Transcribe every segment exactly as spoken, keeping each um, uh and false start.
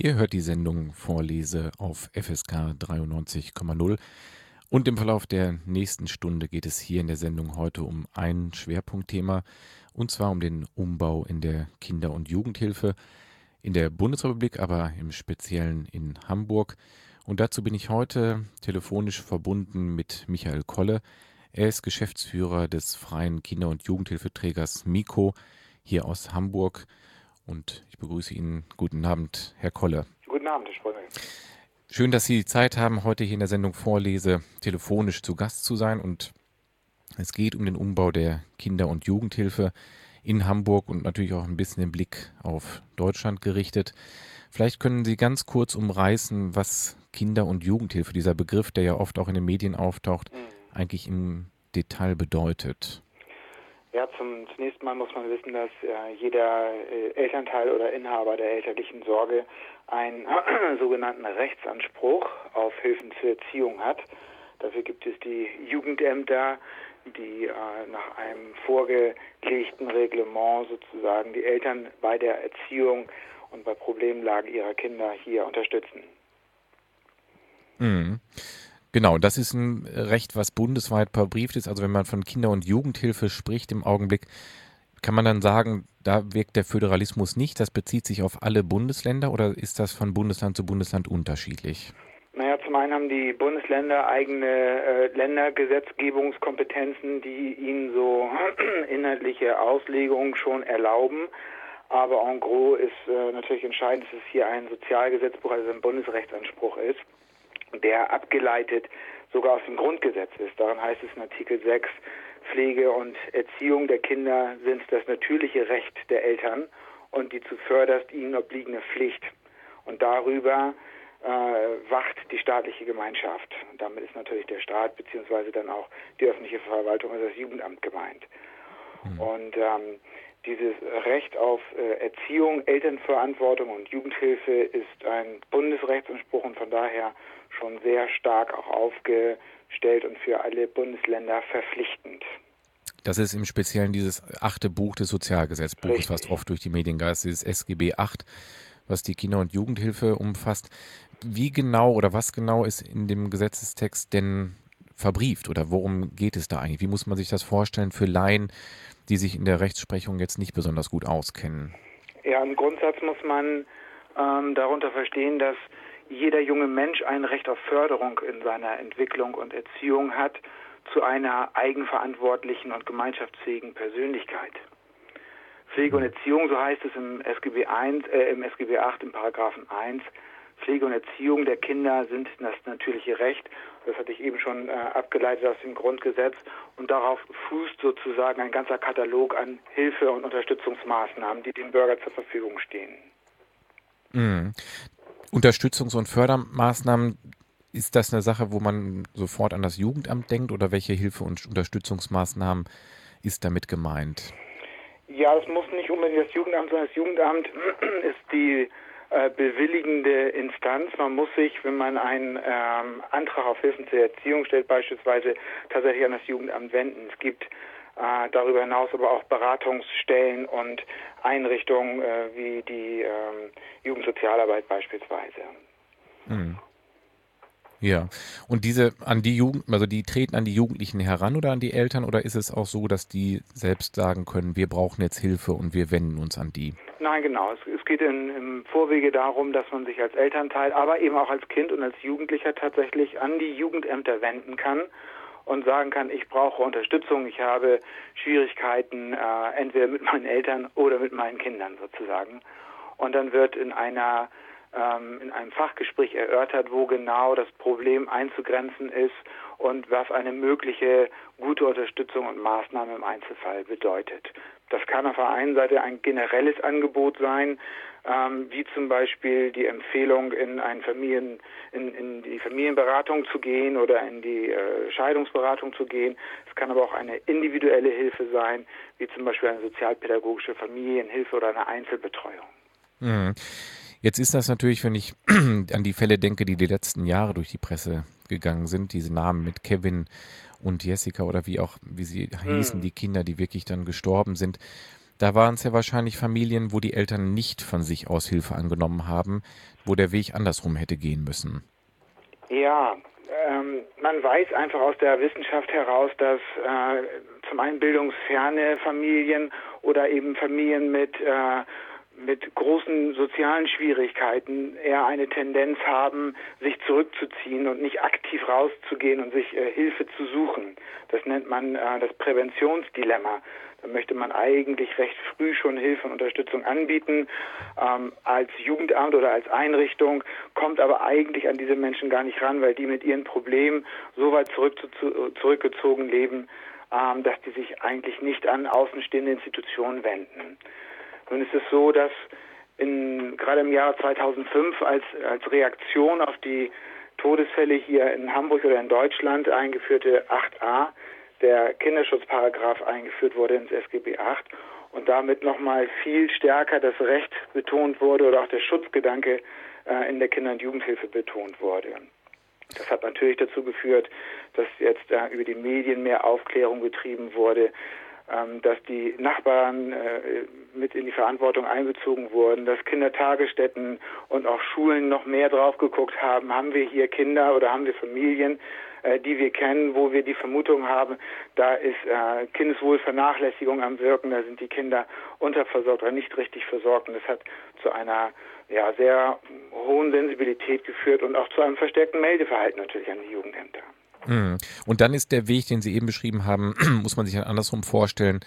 Ihr hört die Sendung Vorlese auf F S K dreiundneunzig Komma null und im Verlauf der nächsten Stunde geht es hier in der Sendung heute um ein Schwerpunktthema, und zwar um den Umbau in der Kinder- und Jugendhilfe in der Bundesrepublik, aber im Speziellen in Hamburg. Und dazu bin ich heute telefonisch verbunden mit Michael Kolle. Er ist Geschäftsführer des Freien Kinder- und Jugendhilfeträgers MIKO hier aus Hamburg. Und ich begrüße ihn. Guten Abend, Herr Kolle. Guten Abend, ich freue mich. Schön, dass Sie Zeit haben, heute hier in der Sendung Vorlese telefonisch zu Gast zu sein. Und es geht um den Umbau der Kinder- und Jugendhilfe in Hamburg und natürlich auch ein bisschen den Blick auf Deutschland gerichtet. Vielleicht können Sie ganz kurz umreißen, was Kinder- und Jugendhilfe, dieser Begriff, der ja oft auch in den Medien auftaucht, mhm. eigentlich im Detail bedeutet. Ja, zum, zunächst mal muss man wissen, dass äh, jeder äh, Elternteil oder Inhaber der elterlichen Sorge einen äh, sogenannten Rechtsanspruch auf Hilfen zur Erziehung hat. Dafür gibt es die Jugendämter, die äh, nach einem vorgelegten Reglement sozusagen die Eltern bei der Erziehung und bei Problemlagen ihrer Kinder hier unterstützen. Mhm. Genau, das ist ein Recht, was bundesweit verbrieft ist. Also wenn man von Kinder- und Jugendhilfe spricht im Augenblick, kann man dann sagen, da wirkt der Föderalismus nicht, das bezieht sich auf alle Bundesländer, oder ist das von Bundesland zu Bundesland unterschiedlich? Naja, zum einen haben die Bundesländer eigene äh, Ländergesetzgebungskompetenzen, die ihnen so inhaltliche Auslegungen schon erlauben. Aber en gros ist äh, natürlich entscheidend, dass es hier ein Sozialgesetzbuch, also ein Bundesrechtsanspruch ist, der abgeleitet sogar aus dem Grundgesetz ist. Darin heißt es in Artikel sechs, Pflege und Erziehung der Kinder sind das natürliche Recht der Eltern und die zuvörderst ihnen obliegende Pflicht. Und darüber äh, wacht die staatliche Gemeinschaft. Und damit ist natürlich der Staat beziehungsweise dann auch die öffentliche Verwaltung, also das Jugendamt gemeint. Mhm. Und ähm, dieses Recht auf äh, Erziehung, Elternverantwortung und Jugendhilfe ist ein Bundesrechtsanspruch und von daher schon sehr stark auch aufgestellt und für alle Bundesländer verpflichtend. Das ist im Speziellen dieses achte Buch des Sozialgesetzbuches, was oft durch die Medien geistert, dieses S G B acht, was die Kinder- und Jugendhilfe umfasst. Wie genau oder was genau ist in dem Gesetzestext denn verbrieft oder worum geht es da eigentlich? Wie muss man sich das vorstellen für Laien, die sich in der Rechtsprechung jetzt nicht besonders gut auskennen? Ja, im Grundsatz muss man ähm, darunter verstehen, dass jeder junge Mensch ein Recht auf Förderung in seiner Entwicklung und Erziehung hat zu einer eigenverantwortlichen und gemeinschaftsfähigen Persönlichkeit. Pflege und Erziehung, so heißt es im S G B eins, äh, im S G B acht, im Paragraphen eins, Pflege und Erziehung der Kinder sind das natürliche Recht. Das hatte ich eben schon äh, abgeleitet aus dem Grundgesetz. Und darauf fußt sozusagen ein ganzer Katalog an Hilfe- und Unterstützungsmaßnahmen, die dem Bürger zur Verfügung stehen. Mhm. Unterstützungs- und Fördermaßnahmen, ist das eine Sache, wo man sofort an das Jugendamt denkt, oder welche Hilfe- und Unterstützungsmaßnahmen ist damit gemeint? Ja, es muss nicht unbedingt das Jugendamt sein. Das Jugendamt ist die äh, bewilligende Instanz. Man muss sich, wenn man einen ähm, Antrag auf Hilfen zur Erziehung stellt, beispielsweise tatsächlich an das Jugendamt wenden. Es gibt äh, darüber hinaus aber auch Beratungsstellen und Einrichtungen äh, wie die ähm, Jugendsozialarbeit beispielsweise. Hm. Ja, und diese an die Jugend, also die treten an die Jugendlichen heran oder an die Eltern, oder ist es auch so, dass die selbst sagen können, wir brauchen jetzt Hilfe und wir wenden uns an die? Nein, genau. Es, es geht in, im Vorwege darum, dass man sich als Elternteil, aber eben auch als Kind und als Jugendlicher tatsächlich an die Jugendämter wenden kann und sagen kann, ich brauche Unterstützung, ich habe Schwierigkeiten, äh, entweder mit meinen Eltern oder mit meinen Kindern sozusagen. Und dann wird in einer ähm, in einem Fachgespräch erörtert, wo genau das Problem einzugrenzen ist und was eine mögliche gute Unterstützung und Maßnahme im Einzelfall bedeutet. Das kann auf der einen Seite ein generelles Angebot sein, ähm, wie zum Beispiel die Empfehlung, in, ein Familien, in, in die Familienberatung zu gehen oder in die äh, Scheidungsberatung zu gehen. Es kann aber auch eine individuelle Hilfe sein, wie zum Beispiel eine sozialpädagogische Familienhilfe oder eine Einzelbetreuung. Mhm. Jetzt ist das natürlich, wenn ich an die Fälle denke, die die letzten Jahre durch die Presse gegangen sind, diese Namen mit Kevin und Jessica oder wie auch, wie sie hießen, die Kinder, die wirklich dann gestorben sind. Da waren es ja wahrscheinlich Familien, wo die Eltern nicht von sich aus Hilfe angenommen haben, wo der Weg andersrum hätte gehen müssen. Ja, ähm, man weiß einfach aus der Wissenschaft heraus, dass äh, zum einen bildungsferne Familien oder eben Familien mit äh, mit großen sozialen Schwierigkeiten eher eine Tendenz haben, sich zurückzuziehen und nicht aktiv rauszugehen und sich äh, Hilfe zu suchen. Das nennt man äh, das Präventionsdilemma. Da möchte man eigentlich recht früh schon Hilfe und Unterstützung anbieten, ähm, als Jugendamt oder als Einrichtung, kommt aber eigentlich an diese Menschen gar nicht ran, weil die mit ihren Problemen so weit zurück zu, zurückgezogen leben, ähm, dass die sich eigentlich nicht an außenstehende Institutionen wenden. Nun ist es so, dass in, gerade im Jahre zweitausendfünf als, als Reaktion auf die Todesfälle hier in Hamburg oder in Deutschland eingeführte acht a, der Kinderschutzparagraf eingeführt wurde ins S G B acht und damit nochmal viel stärker das Recht betont wurde oder auch der Schutzgedanke äh, in der Kinder- und Jugendhilfe betont wurde. Das hat natürlich dazu geführt, dass jetzt äh, über die Medien mehr Aufklärung betrieben wurde, ähm, dass die Nachbarn äh, mit in die Verantwortung einbezogen wurden, dass Kindertagesstätten und auch Schulen noch mehr drauf geguckt haben, haben wir hier Kinder oder haben wir Familien, die wir kennen, wo wir die Vermutung haben, da ist äh, Kindeswohlvernachlässigung am Wirken, da sind die Kinder unterversorgt oder nicht richtig versorgt. Und das hat zu einer ja, sehr hohen Sensibilität geführt und auch zu einem verstärkten Meldeverhalten natürlich an die Jugendämter. Mhm. Und dann ist der Weg, den Sie eben beschrieben haben, muss man sich dann andersrum vorstellen,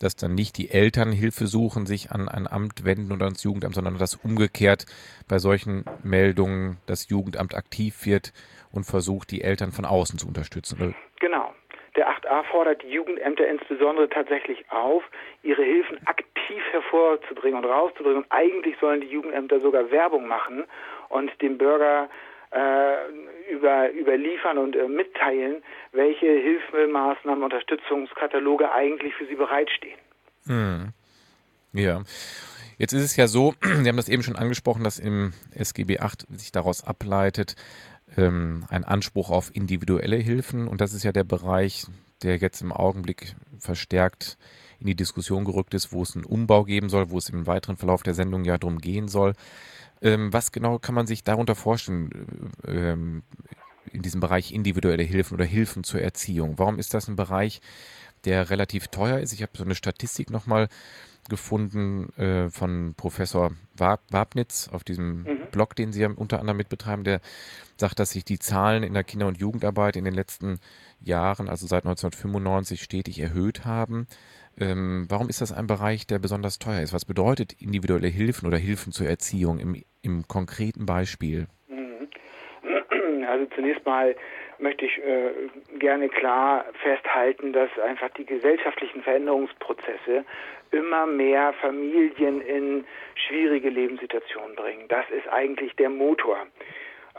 dass dann nicht die Eltern Hilfe suchen, sich an ein Amt wenden oder ans Jugendamt, sondern dass umgekehrt bei solchen Meldungen das Jugendamt aktiv wird und versucht, die Eltern von außen zu unterstützen. Genau. Der acht a fordert die Jugendämter insbesondere tatsächlich auf, ihre Hilfen aktiv hervorzubringen und rauszubringen. Und eigentlich sollen die Jugendämter sogar Werbung machen und dem Bürger äh, über, überliefern und äh, mitteilen, welche Hilfsmaßnahmen, Unterstützungskataloge eigentlich für sie bereitstehen. Hm. Ja. Jetzt ist es ja so, Sie haben das eben schon angesprochen, dass im S G B acht sich daraus ableitet, ähm, ein Anspruch auf individuelle Hilfen. Und das ist ja der Bereich, der jetzt im Augenblick verstärkt in die Diskussion gerückt ist, wo es einen Umbau geben soll, wo es im weiteren Verlauf der Sendung ja darum gehen soll. Ähm, was genau kann man sich darunter vorstellen, ähm, in diesem Bereich individuelle Hilfen oder Hilfen zur Erziehung? Warum ist das ein Bereich, der relativ teuer ist? Ich habe so eine Statistik nochmal gefunden äh, von Professor Wabnitz auf diesem mhm. Blog, den Sie unter anderem mitbetreiben, der sagt, dass sich die Zahlen in der Kinder- und Jugendarbeit in den letzten Jahren, also seit neunzehnhundertfünfundneunzig, stetig erhöht haben. Ähm, warum ist das ein Bereich, der besonders teuer ist? Was bedeutet individuelle Hilfen oder Hilfen zur Erziehung im, im konkreten Beispiel? Also zunächst mal möchte ich äh, gerne klar festhalten, dass einfach die gesellschaftlichen Veränderungsprozesse immer mehr Familien in schwierige Lebenssituationen bringen. Das ist eigentlich der Motor.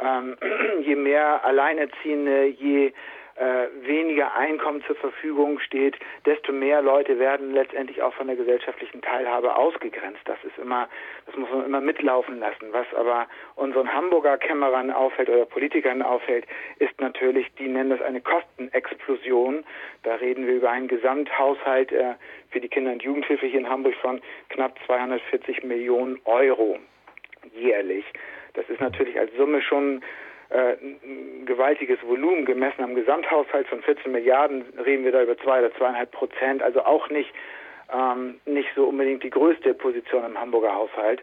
Ähm, je mehr Alleinerziehende, je äh, weniger Einkommen zur Verfügung steht, desto mehr Leute werden letztendlich auch von der gesellschaftlichen Teilhabe ausgegrenzt. Das ist immer, das muss man immer mitlaufen lassen. Was aber unseren Hamburger Kämmerern auffällt oder Politikern auffällt, ist natürlich, die nennen das eine Kostenexplosion. Da reden wir über einen Gesamthaushalt äh, für die Kinder- und Jugendhilfe hier in Hamburg von knapp zweihundertvierzig Millionen Euro jährlich. Das ist natürlich als Summe schon äh, ein gewaltiges Volumen. Gemessen am Gesamthaushalt von vierzehn Milliarden reden wir da über zwei oder zweieinhalb Prozent. Also auch nicht, ähm, nicht so unbedingt die größte Position im Hamburger Haushalt.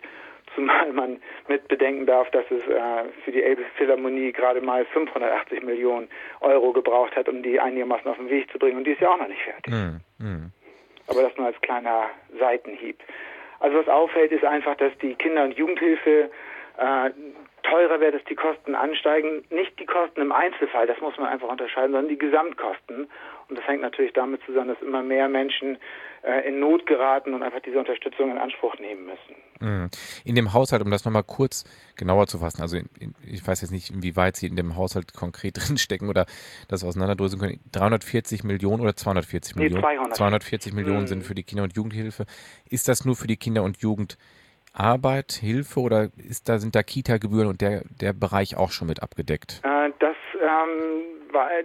Zumal man mit bedenken darf, dass es äh, für die Elbphilharmonie gerade mal fünfhundertachtzig Millionen Euro gebraucht hat, um die einigermaßen auf den Weg zu bringen. Und die ist ja auch noch nicht fertig. Mm, mm. Aber das nur als kleiner Seitenhieb. Also was auffällt, ist einfach, dass die Kinder- und Jugendhilfe Äh, teurer wird, dass die Kosten ansteigen. Nicht die Kosten im Einzelfall, das muss man einfach unterscheiden, sondern die Gesamtkosten. Und das hängt natürlich damit zusammen, dass immer mehr Menschen äh, in Not geraten und einfach diese Unterstützung in Anspruch nehmen müssen. In dem Haushalt, um das nochmal kurz genauer zu fassen, also in, in, ich weiß jetzt nicht, inwieweit Sie in dem Haushalt konkret drinstecken oder das auseinanderdröseln können, dreihundertvierzig Millionen oder zweihundertvierzig nee, Millionen? zweihundert. zweihundertvierzig Millionen hm. sind für die Kinder- und Jugendhilfe. Ist das nur für die Kinder- und Jugend Arbeit, Hilfe oder ist da, sind da Kita-Gebühren und der, der Bereich auch schon mit abgedeckt? Das ähm,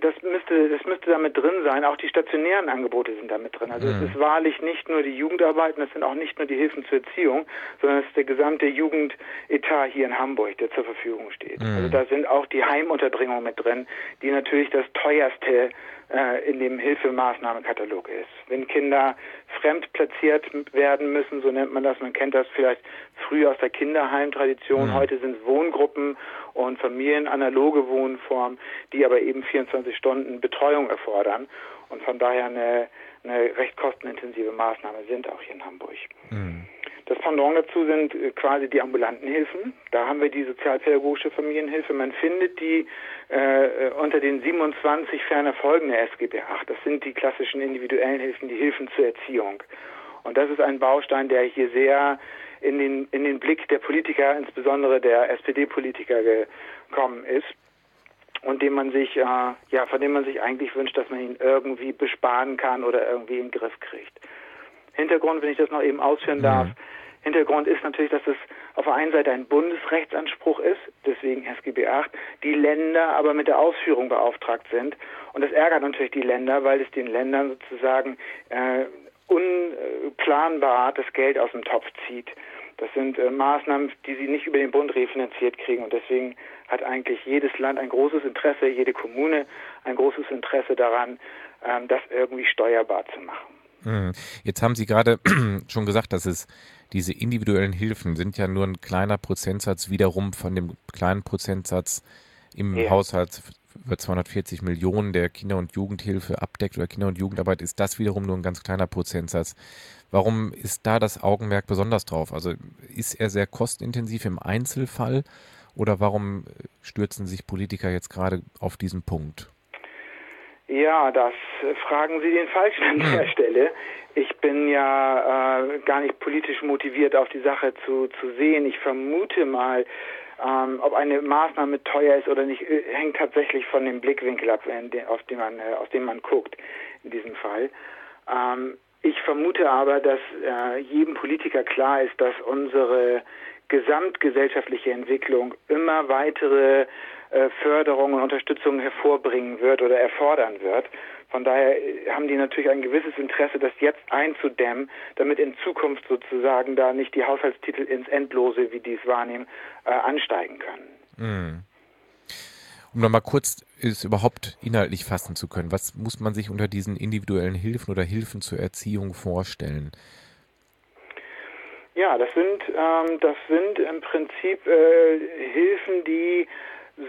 das müsste, das müsste damit drin sein. Auch die stationären Angebote sind damit drin. Also mhm. es ist wahrlich nicht nur die Jugendarbeit und es sind auch nicht nur die Hilfen zur Erziehung, sondern es ist der gesamte Jugendetat hier in Hamburg, der zur Verfügung steht. Mhm. Also da sind auch die Heimunterbringungen mit drin, die natürlich das teuerste äh, in dem Hilfemaßnahmenkatalog ist. Wenn Kinder fremd platziert werden müssen, so nennt man das, man kennt das vielleicht früh aus der Kinderheimtradition, mhm. heute sind es Wohngruppen und familienanaloge Wohnformen, die aber eben vierundzwanzig Stunden Betreuung erfordern und von daher eine, eine recht kostenintensive Maßnahme sind auch hier in Hamburg. Mhm. Das Pendant dazu sind quasi die ambulanten Hilfen. Da haben wir die sozialpädagogische Familienhilfe. Man findet die äh, unter den siebenundzwanzig ferner folgende S G B acht. Das sind die klassischen individuellen Hilfen, die Hilfen zur Erziehung. Und das ist ein Baustein, der hier sehr in den, in den Blick der Politiker, insbesondere der S P D-Politiker gekommen ist. Und dem man sich, äh, ja, von dem man sich eigentlich wünscht, dass man ihn irgendwie besparen kann oder irgendwie in den Griff kriegt. Hintergrund, wenn ich das noch eben ausführen darf, mhm. Hintergrund ist natürlich, dass es auf der einen Seite ein Bundesrechtsanspruch ist, deswegen S G B acht, die Länder aber mit der Ausführung beauftragt sind. Und das ärgert natürlich die Länder, weil es den Ländern sozusagen äh, unplanbar das Geld aus dem Topf zieht. Das sind äh, Maßnahmen, die sie nicht über den Bund refinanziert kriegen. Und deswegen hat eigentlich jedes Land ein großes Interesse, jede Kommune ein großes Interesse daran, äh, das irgendwie steuerbar zu machen. Jetzt haben Sie gerade schon gesagt, dass es diese individuellen Hilfen sind ja nur ein kleiner Prozentsatz wiederum von dem kleinen Prozentsatz im ja. Haushalt über zweihundertvierzig Millionen der Kinder- und Jugendhilfe abdeckt oder Kinder- und Jugendarbeit, ist das wiederum nur ein ganz kleiner Prozentsatz. Warum ist da das Augenmerk besonders drauf? Also ist er sehr kostenintensiv im Einzelfall oder warum stürzen sich Politiker jetzt gerade auf diesen Punkt? Ja, das fragen Sie den Falschen an der Stelle. Ich bin ja äh, gar nicht politisch motiviert, auf die Sache zu, zu sehen. Ich vermute mal, ähm, ob eine Maßnahme teuer ist oder nicht, hängt tatsächlich von dem Blickwinkel ab, auf den man, aus dem man guckt in diesem Fall. Ähm, ich vermute aber, dass äh, jedem Politiker klar ist, dass unsere gesamtgesellschaftliche Entwicklung immer weitere Förderung und Unterstützung hervorbringen wird oder erfordern wird. Von daher haben die natürlich ein gewisses Interesse, das jetzt einzudämmen, damit in Zukunft sozusagen da nicht die Haushaltstitel ins Endlose, wie die es wahrnehmen, äh, ansteigen können. Um nochmal kurz es überhaupt inhaltlich fassen zu können, was muss man sich unter diesen individuellen Hilfen oder Hilfen zur Erziehung vorstellen? Ja, das sind, ähm, das sind im Prinzip äh, Hilfen, die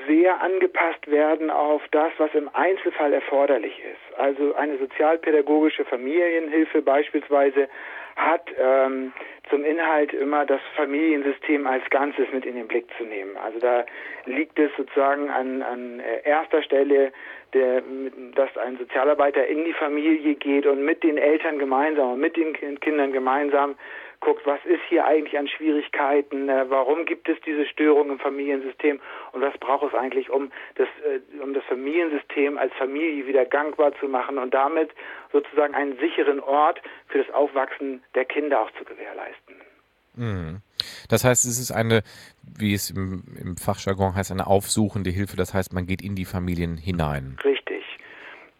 sehr angepasst werden auf das, was im Einzelfall erforderlich ist. Also eine sozialpädagogische Familienhilfe beispielsweise hat ähm, zum Inhalt immer das Familiensystem als Ganzes mit in den Blick zu nehmen. Also da liegt es sozusagen an, an erster Stelle, der, dass ein Sozialarbeiter in die Familie geht und mit den Eltern gemeinsam und mit den Kindern gemeinsam guckt, was ist hier eigentlich an Schwierigkeiten, warum gibt es diese Störung im Familiensystem und was braucht es eigentlich, um das, um das Familiensystem als Familie wieder gangbar zu machen und damit sozusagen einen sicheren Ort für das Aufwachsen der Kinder auch zu gewährleisten. Das heißt, es ist eine, wie es im, im Fachjargon heißt, eine aufsuchende Hilfe, das heißt, man geht in die Familien hinein. Richtig.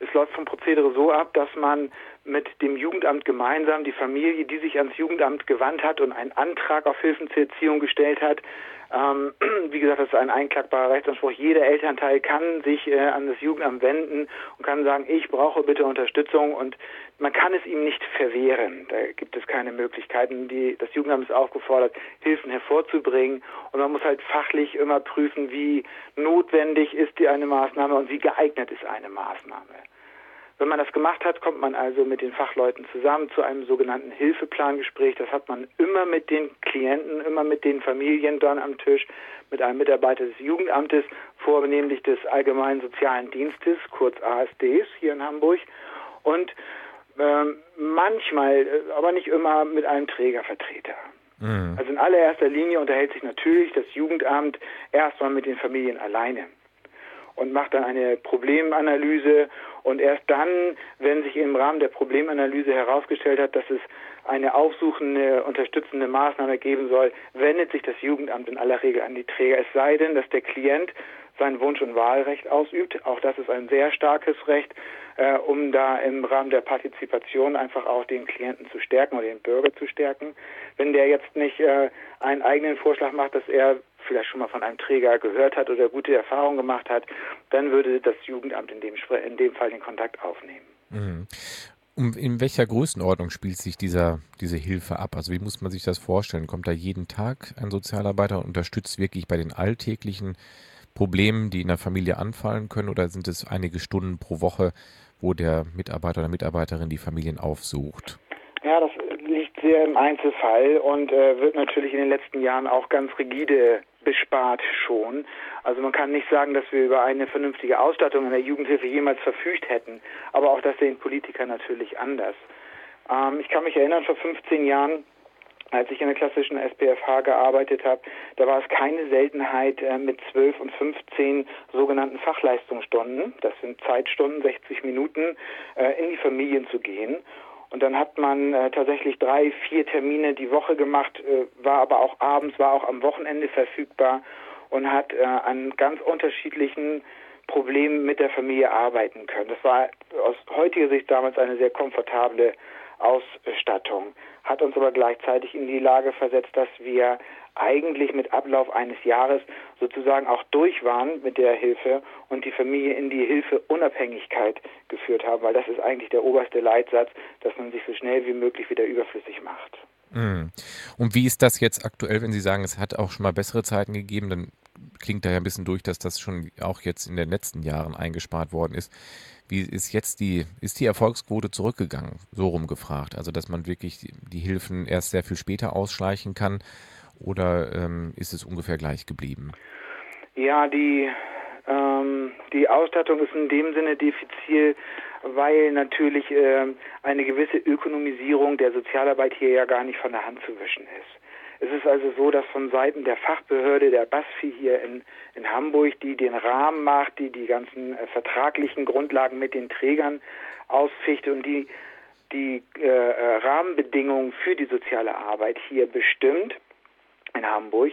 Es läuft vom Prozedere so ab, dass man mit dem Jugendamt gemeinsam die Familie, die sich ans Jugendamt gewandt hat und einen Antrag auf Hilfen zur Erziehung gestellt hat, ähm, wie gesagt, das ist ein einklagbarer Rechtsanspruch. Jeder Elternteil kann sich äh, an das Jugendamt wenden und kann sagen, ich brauche bitte Unterstützung und man kann es ihm nicht verwehren. Da gibt es keine Möglichkeiten. Die, das Jugendamt ist aufgefordert, Hilfen hervorzubringen und man muss halt fachlich immer prüfen, wie notwendig ist die eine Maßnahme und wie geeignet ist eine Maßnahme. Wenn man das gemacht hat, kommt man also mit den Fachleuten zusammen zu einem sogenannten Hilfeplangespräch. Das hat man immer mit den Klienten, immer mit den Familien dann am Tisch, mit einem Mitarbeiter des Jugendamtes, vornehmlich des Allgemeinen Sozialen Dienstes, kurz A S Ds hier in Hamburg. Und äh, manchmal, aber nicht immer, mit einem Trägervertreter. Mhm. Also in allererster Linie unterhält sich natürlich das Jugendamt erstmal mit den Familien alleine und macht dann eine Problemanalyse. Und erst dann, wenn sich im Rahmen der Problemanalyse herausgestellt hat, dass es eine aufsuchende, unterstützende Maßnahme geben soll, wendet sich das Jugendamt in aller Regel an die Träger. Es sei denn, dass der Klient sein Wunsch- und Wahlrecht ausübt. Auch das ist ein sehr starkes Recht, äh, um da im Rahmen der Partizipation einfach auch den Klienten zu stärken oder den Bürger zu stärken. Wenn der jetzt nicht äh, einen eigenen Vorschlag macht, dass er vielleicht schon mal von einem Träger gehört hat oder gute Erfahrungen gemacht hat, dann würde das Jugendamt in dem, in dem Fall den Kontakt aufnehmen. Mhm. Um, in welcher Größenordnung spielt sich dieser, diese Hilfe ab? Also wie muss man sich das vorstellen? Kommt da jeden Tag ein Sozialarbeiter und unterstützt wirklich bei den alltäglichen Problemen, die in der Familie anfallen können, oder sind es einige Stunden pro Woche, wo der Mitarbeiter oder Mitarbeiterin die Familien aufsucht? Ja, das liegt sehr im Einzelfall und äh, wird natürlich in den letzten Jahren auch ganz rigide bespart schon. Also man kann nicht sagen, dass wir über eine vernünftige Ausstattung in der Jugendhilfe jemals verfügt hätten, aber auch das sehen Politiker natürlich anders. Ähm, ich kann mich erinnern, vor fünfzehn Jahren, als ich in der klassischen S P F H gearbeitet habe, da war es keine Seltenheit, mit zwölf und fünfzehn sogenannten Fachleistungsstunden, das sind Zeitstunden, sechzig Minuten, in die Familien zu gehen. Und dann hat man tatsächlich drei, vier Termine die Woche gemacht, war aber auch abends, war auch am Wochenende verfügbar und hat an ganz unterschiedlichen Problemen mit der Familie arbeiten können. Das war aus heutiger Sicht damals eine sehr komfortable Ausstattung, hat uns aber gleichzeitig in die Lage versetzt, dass wir eigentlich mit Ablauf eines Jahres sozusagen auch durch waren mit der Hilfe und die Familie in die Hilfeunabhängigkeit geführt haben, weil das ist eigentlich der oberste Leitsatz, dass man sich so schnell wie möglich wieder überflüssig macht. Mhm. Und wie ist das jetzt aktuell, wenn Sie sagen, es hat auch schon mal bessere Zeiten gegeben, dann klingt da ja ein bisschen durch, dass das schon auch jetzt in den letzten Jahren eingespart worden ist. Wie ist jetzt die, ist die Erfolgsquote zurückgegangen, so rumgefragt? Also, dass man wirklich die, die Hilfen erst sehr viel später ausschleichen kann, oder ähm, ist es ungefähr gleich geblieben? Ja, die, ähm, die Ausstattung ist in dem Sinne defizil, weil natürlich ähm, eine gewisse Ökonomisierung der Sozialarbeit hier ja gar nicht von der Hand zu wischen ist. Es ist also so, dass von Seiten der Fachbehörde, der B A S F I hier in, in Hamburg, die den Rahmen macht, die die ganzen äh, vertraglichen Grundlagen mit den Trägern ausfichtet und die die äh, Rahmenbedingungen für die soziale Arbeit hier bestimmt in Hamburg,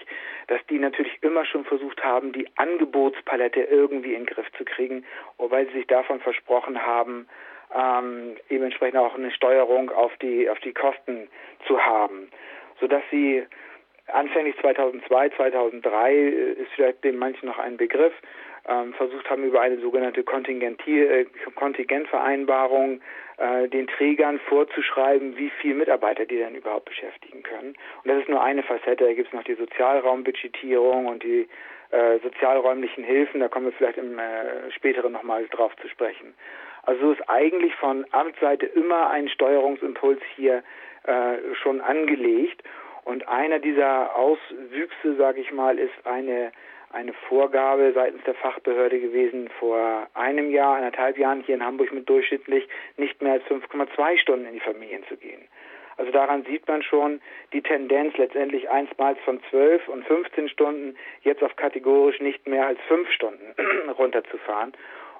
dass die natürlich immer schon versucht haben, die Angebotspalette irgendwie in den Griff zu kriegen, weil sie sich davon versprochen haben, ähm, eben entsprechend auch eine Steuerung auf die auf die Kosten zu haben, sodass sie anfänglich zweitausendzwei, zweitausenddrei, ist vielleicht dem manchen noch ein Begriff, ähm, versucht haben, über eine sogenannte Kontingentier, äh, Kontingentvereinbarung äh, den Trägern vorzuschreiben, wie viele Mitarbeiter die denn überhaupt beschäftigen können. Und das ist nur eine Facette, da gibt es noch die Sozialraumbudgetierung und die äh, sozialräumlichen Hilfen, da kommen wir vielleicht im äh, späteren nochmal drauf zu sprechen. Also ist eigentlich von Amtsseite immer ein Steuerungsimpuls hier äh, schon angelegt. Und einer dieser Auswüchse, sage ich mal, ist eine, eine Vorgabe seitens der Fachbehörde gewesen vor einem Jahr, anderthalb Jahren hier in Hamburg mit durchschnittlich nicht mehr als fünf Komma zwei Stunden in die Familien zu gehen. Also daran sieht man schon die Tendenz letztendlich einstmals von zwölf und fünfzehn Stunden jetzt auf kategorisch nicht mehr als fünf Stunden runterzufahren.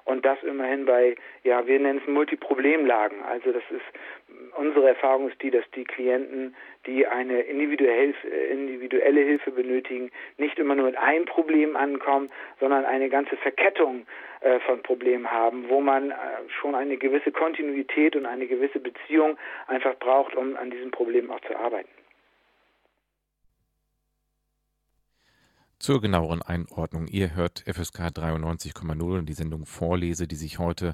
Und das immerhin bei, ja, wir nennen es Multiproblemlagen. Also das ist, unsere Erfahrung ist die, dass die Klienten, die eine individuelle Hilfe benötigen, nicht immer nur mit einem Problem ankommen, sondern eine ganze Verkettung äh, von Problemen haben, wo man äh, schon eine gewisse Kontinuität und eine gewisse Beziehung einfach braucht, um an diesem Problem auch zu arbeiten. Zur genaueren Einordnung, ihr hört F S K dreiundneunzig Komma null, die Sendung Vorlese, die sich heute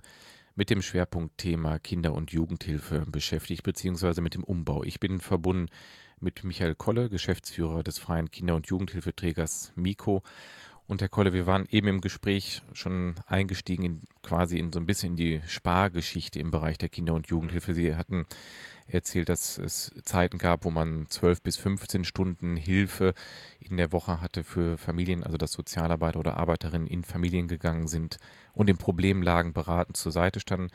mit dem Schwerpunktthema Kinder- und Jugendhilfe beschäftigt, beziehungsweise mit dem Umbau. Ich bin verbunden mit Michael Kolle, Geschäftsführer des Freien Kinder- und Jugendhilfeträgers MIKO. Und Herr Kolle, wir waren eben im Gespräch schon eingestiegen in, quasi in so ein bisschen die Spargeschichte im Bereich der Kinder- und Jugendhilfe. Sie hatten erzählt, dass es Zeiten gab, wo man zwölf bis fünfzehn Stunden Hilfe in der Woche hatte für Familien, also dass Sozialarbeiter oder Arbeiterinnen in Familien gegangen sind und in Problemlagen beratend zur Seite standen.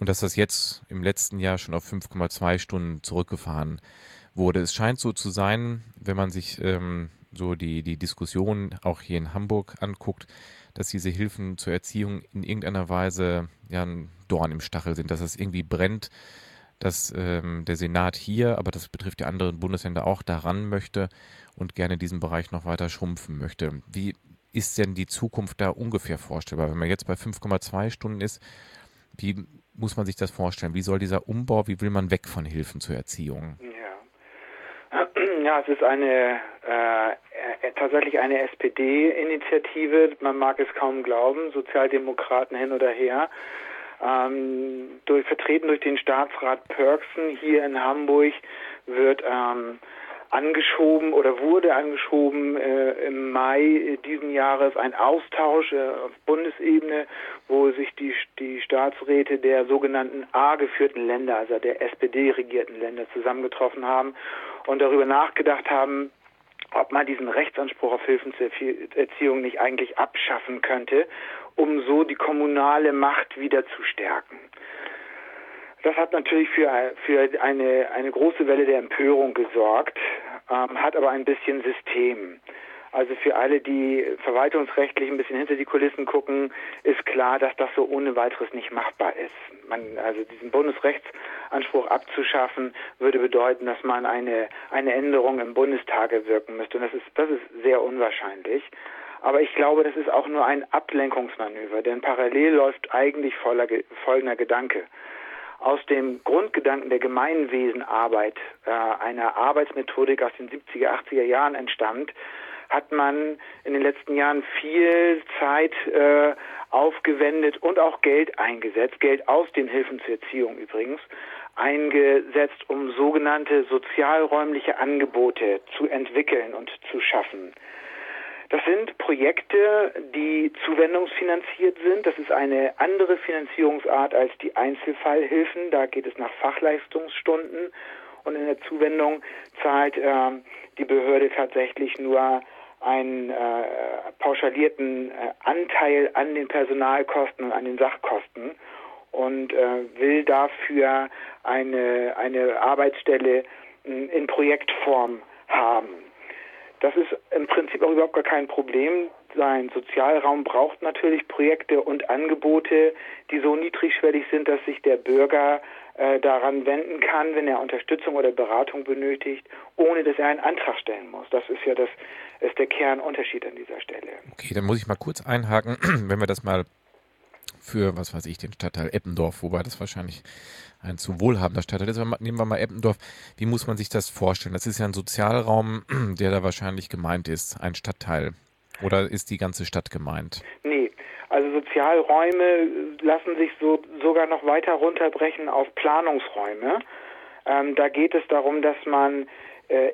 Und dass das jetzt im letzten Jahr schon auf fünf Komma zwei Stunden zurückgefahren wurde. Es scheint so zu sein, wenn man sich ähm, so die, die Diskussion auch hier in Hamburg anguckt, dass diese Hilfen zur Erziehung in irgendeiner Weise ja ein Dorn im Stachel sind, dass das irgendwie brennt, dass ähm, der Senat hier, aber das betrifft die anderen Bundesländer auch, daran möchte und gerne diesen Bereich noch weiter schrumpfen möchte. Wie ist denn die Zukunft da ungefähr vorstellbar? Wenn man jetzt bei fünf Komma zwei Stunden ist, wie muss man sich das vorstellen? Wie soll dieser Umbau, wie will man weg von Hilfen zur Erziehung? Ja, ja es ist eine äh, tatsächlich eine S P D-Initiative, man mag es kaum glauben, Sozialdemokraten hin oder her. Ähm, durch, vertreten durch den Staatsrat Pörksen hier in Hamburg wird ähm, angeschoben oder wurde angeschoben äh, im Mai diesen Jahres ein Austausch äh, auf Bundesebene, wo sich die, die Staatsräte der sogenannten A geführten Länder, also der S P D-regierten Länder, zusammengetroffen haben und darüber nachgedacht haben, ob man diesen Rechtsanspruch auf Hilfen zur Erziehung nicht eigentlich abschaffen könnte, um so die kommunale Macht wieder zu stärken. Das hat natürlich für, für eine, eine große Welle der Empörung gesorgt, ähm, hat aber ein bisschen System. Also für alle, die verwaltungsrechtlich ein bisschen hinter die Kulissen gucken, ist klar, dass das so ohne weiteres nicht machbar ist. Man, also diesen Bundesrechtsanspruch abzuschaffen, würde bedeuten, dass man eine, eine Änderung im Bundestag erwirken müsste. Und das ist, das ist sehr unwahrscheinlich. Aber ich glaube, das ist auch nur ein Ablenkungsmanöver, denn parallel läuft eigentlich folgender Gedanke. Aus dem Grundgedanken der Gemeinwesenarbeit, äh, einer Arbeitsmethodik aus den siebziger, achtziger Jahren entstammt, hat man in den letzten Jahren viel Zeit äh, aufgewendet und auch Geld eingesetzt, Geld aus den Hilfen zur Erziehung übrigens, eingesetzt, um sogenannte sozialräumliche Angebote zu entwickeln und zu schaffen. Das sind Projekte, die zuwendungsfinanziert sind. Das ist eine andere Finanzierungsart als die Einzelfallhilfen. Da geht es nach Fachleistungsstunden. Und in der Zuwendung zahlt äh, die Behörde tatsächlich nur einen äh, pauschalierten äh, Anteil an den Personalkosten und an den Sachkosten und äh, will dafür eine, eine Arbeitsstelle in, in Projektform haben. Das ist im Prinzip auch überhaupt gar kein Problem. Sein Sozialraum braucht natürlich Projekte und Angebote, die so niedrigschwellig sind, dass sich der Bürger äh, daran wenden kann, wenn er Unterstützung oder Beratung benötigt, ohne dass er einen Antrag stellen muss. Das ist ja das ist der Kernunterschied an dieser Stelle. Okay, dann muss ich mal kurz einhaken, wenn wir das mal für, was weiß ich, den Stadtteil Eppendorf, wobei das wahrscheinlich ein zu wohlhabender Stadtteil ist. Aber nehmen wir mal Eppendorf. Wie muss man sich das vorstellen? Das ist ja ein Sozialraum, der da wahrscheinlich gemeint ist, ein Stadtteil. Oder ist die ganze Stadt gemeint? Nee, also Sozialräume lassen sich so, sogar noch weiter runterbrechen auf Planungsräume. Ähm, da geht es darum, dass man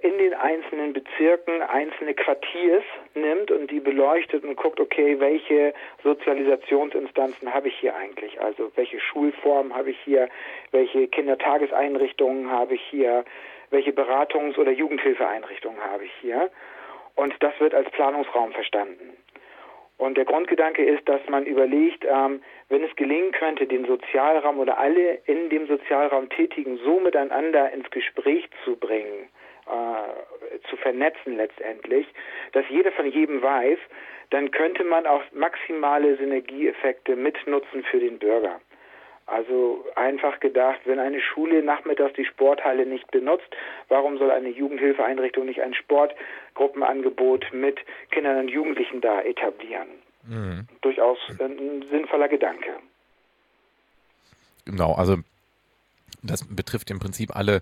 in den einzelnen Bezirken einzelne Quartiers nimmt und die beleuchtet und guckt, okay, welche Sozialisationsinstanzen habe ich hier eigentlich? Also welche Schulformen habe ich hier? Welche Kindertageseinrichtungen habe ich hier? Welche Beratungs- oder Jugendhilfeeinrichtungen habe ich hier? Und das wird als Planungsraum verstanden. Und der Grundgedanke ist, dass man überlegt, ähm, wenn es gelingen könnte, den Sozialraum oder alle in dem Sozialraum Tätigen so miteinander ins Gespräch zu bringen, zu vernetzen letztendlich, dass jeder von jedem weiß, dann könnte man auch maximale Synergieeffekte mitnutzen für den Bürger. Also einfach gedacht, wenn eine Schule nachmittags die Sporthalle nicht benutzt, warum soll eine Jugendhilfeeinrichtung nicht ein Sportgruppenangebot mit Kindern und Jugendlichen da etablieren? Mhm. Durchaus ein sinnvoller Gedanke. Genau, also das betrifft im Prinzip alle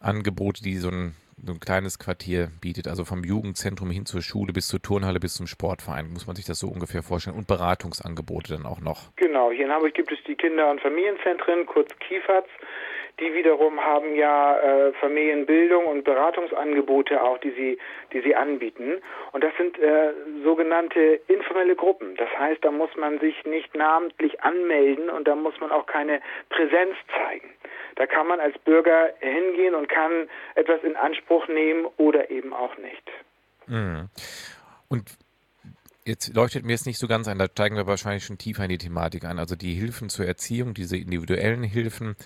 Angebote, die so ein so ein kleines Quartier bietet, also vom Jugendzentrum hin zur Schule bis zur Turnhalle bis zum Sportverein, muss man sich das so ungefähr vorstellen, und Beratungsangebote dann auch noch. Genau, hier in Hamburg gibt es die Kinder- und Familienzentren, kurz KiFaZ, die wiederum haben ja äh, Familienbildung und Beratungsangebote auch, die sie, die sie anbieten. Und das sind äh, sogenannte informelle Gruppen. Das heißt, da muss man sich nicht namentlich anmelden und da muss man auch keine Präsenz zeigen. Da kann man als Bürger hingehen und kann etwas in Anspruch nehmen oder eben auch nicht. Mhm. Und jetzt leuchtet mir es nicht so ganz ein, da steigen wir wahrscheinlich schon tiefer in die Thematik ein. Also die Hilfen zur Erziehung, diese individuellen Hilfen,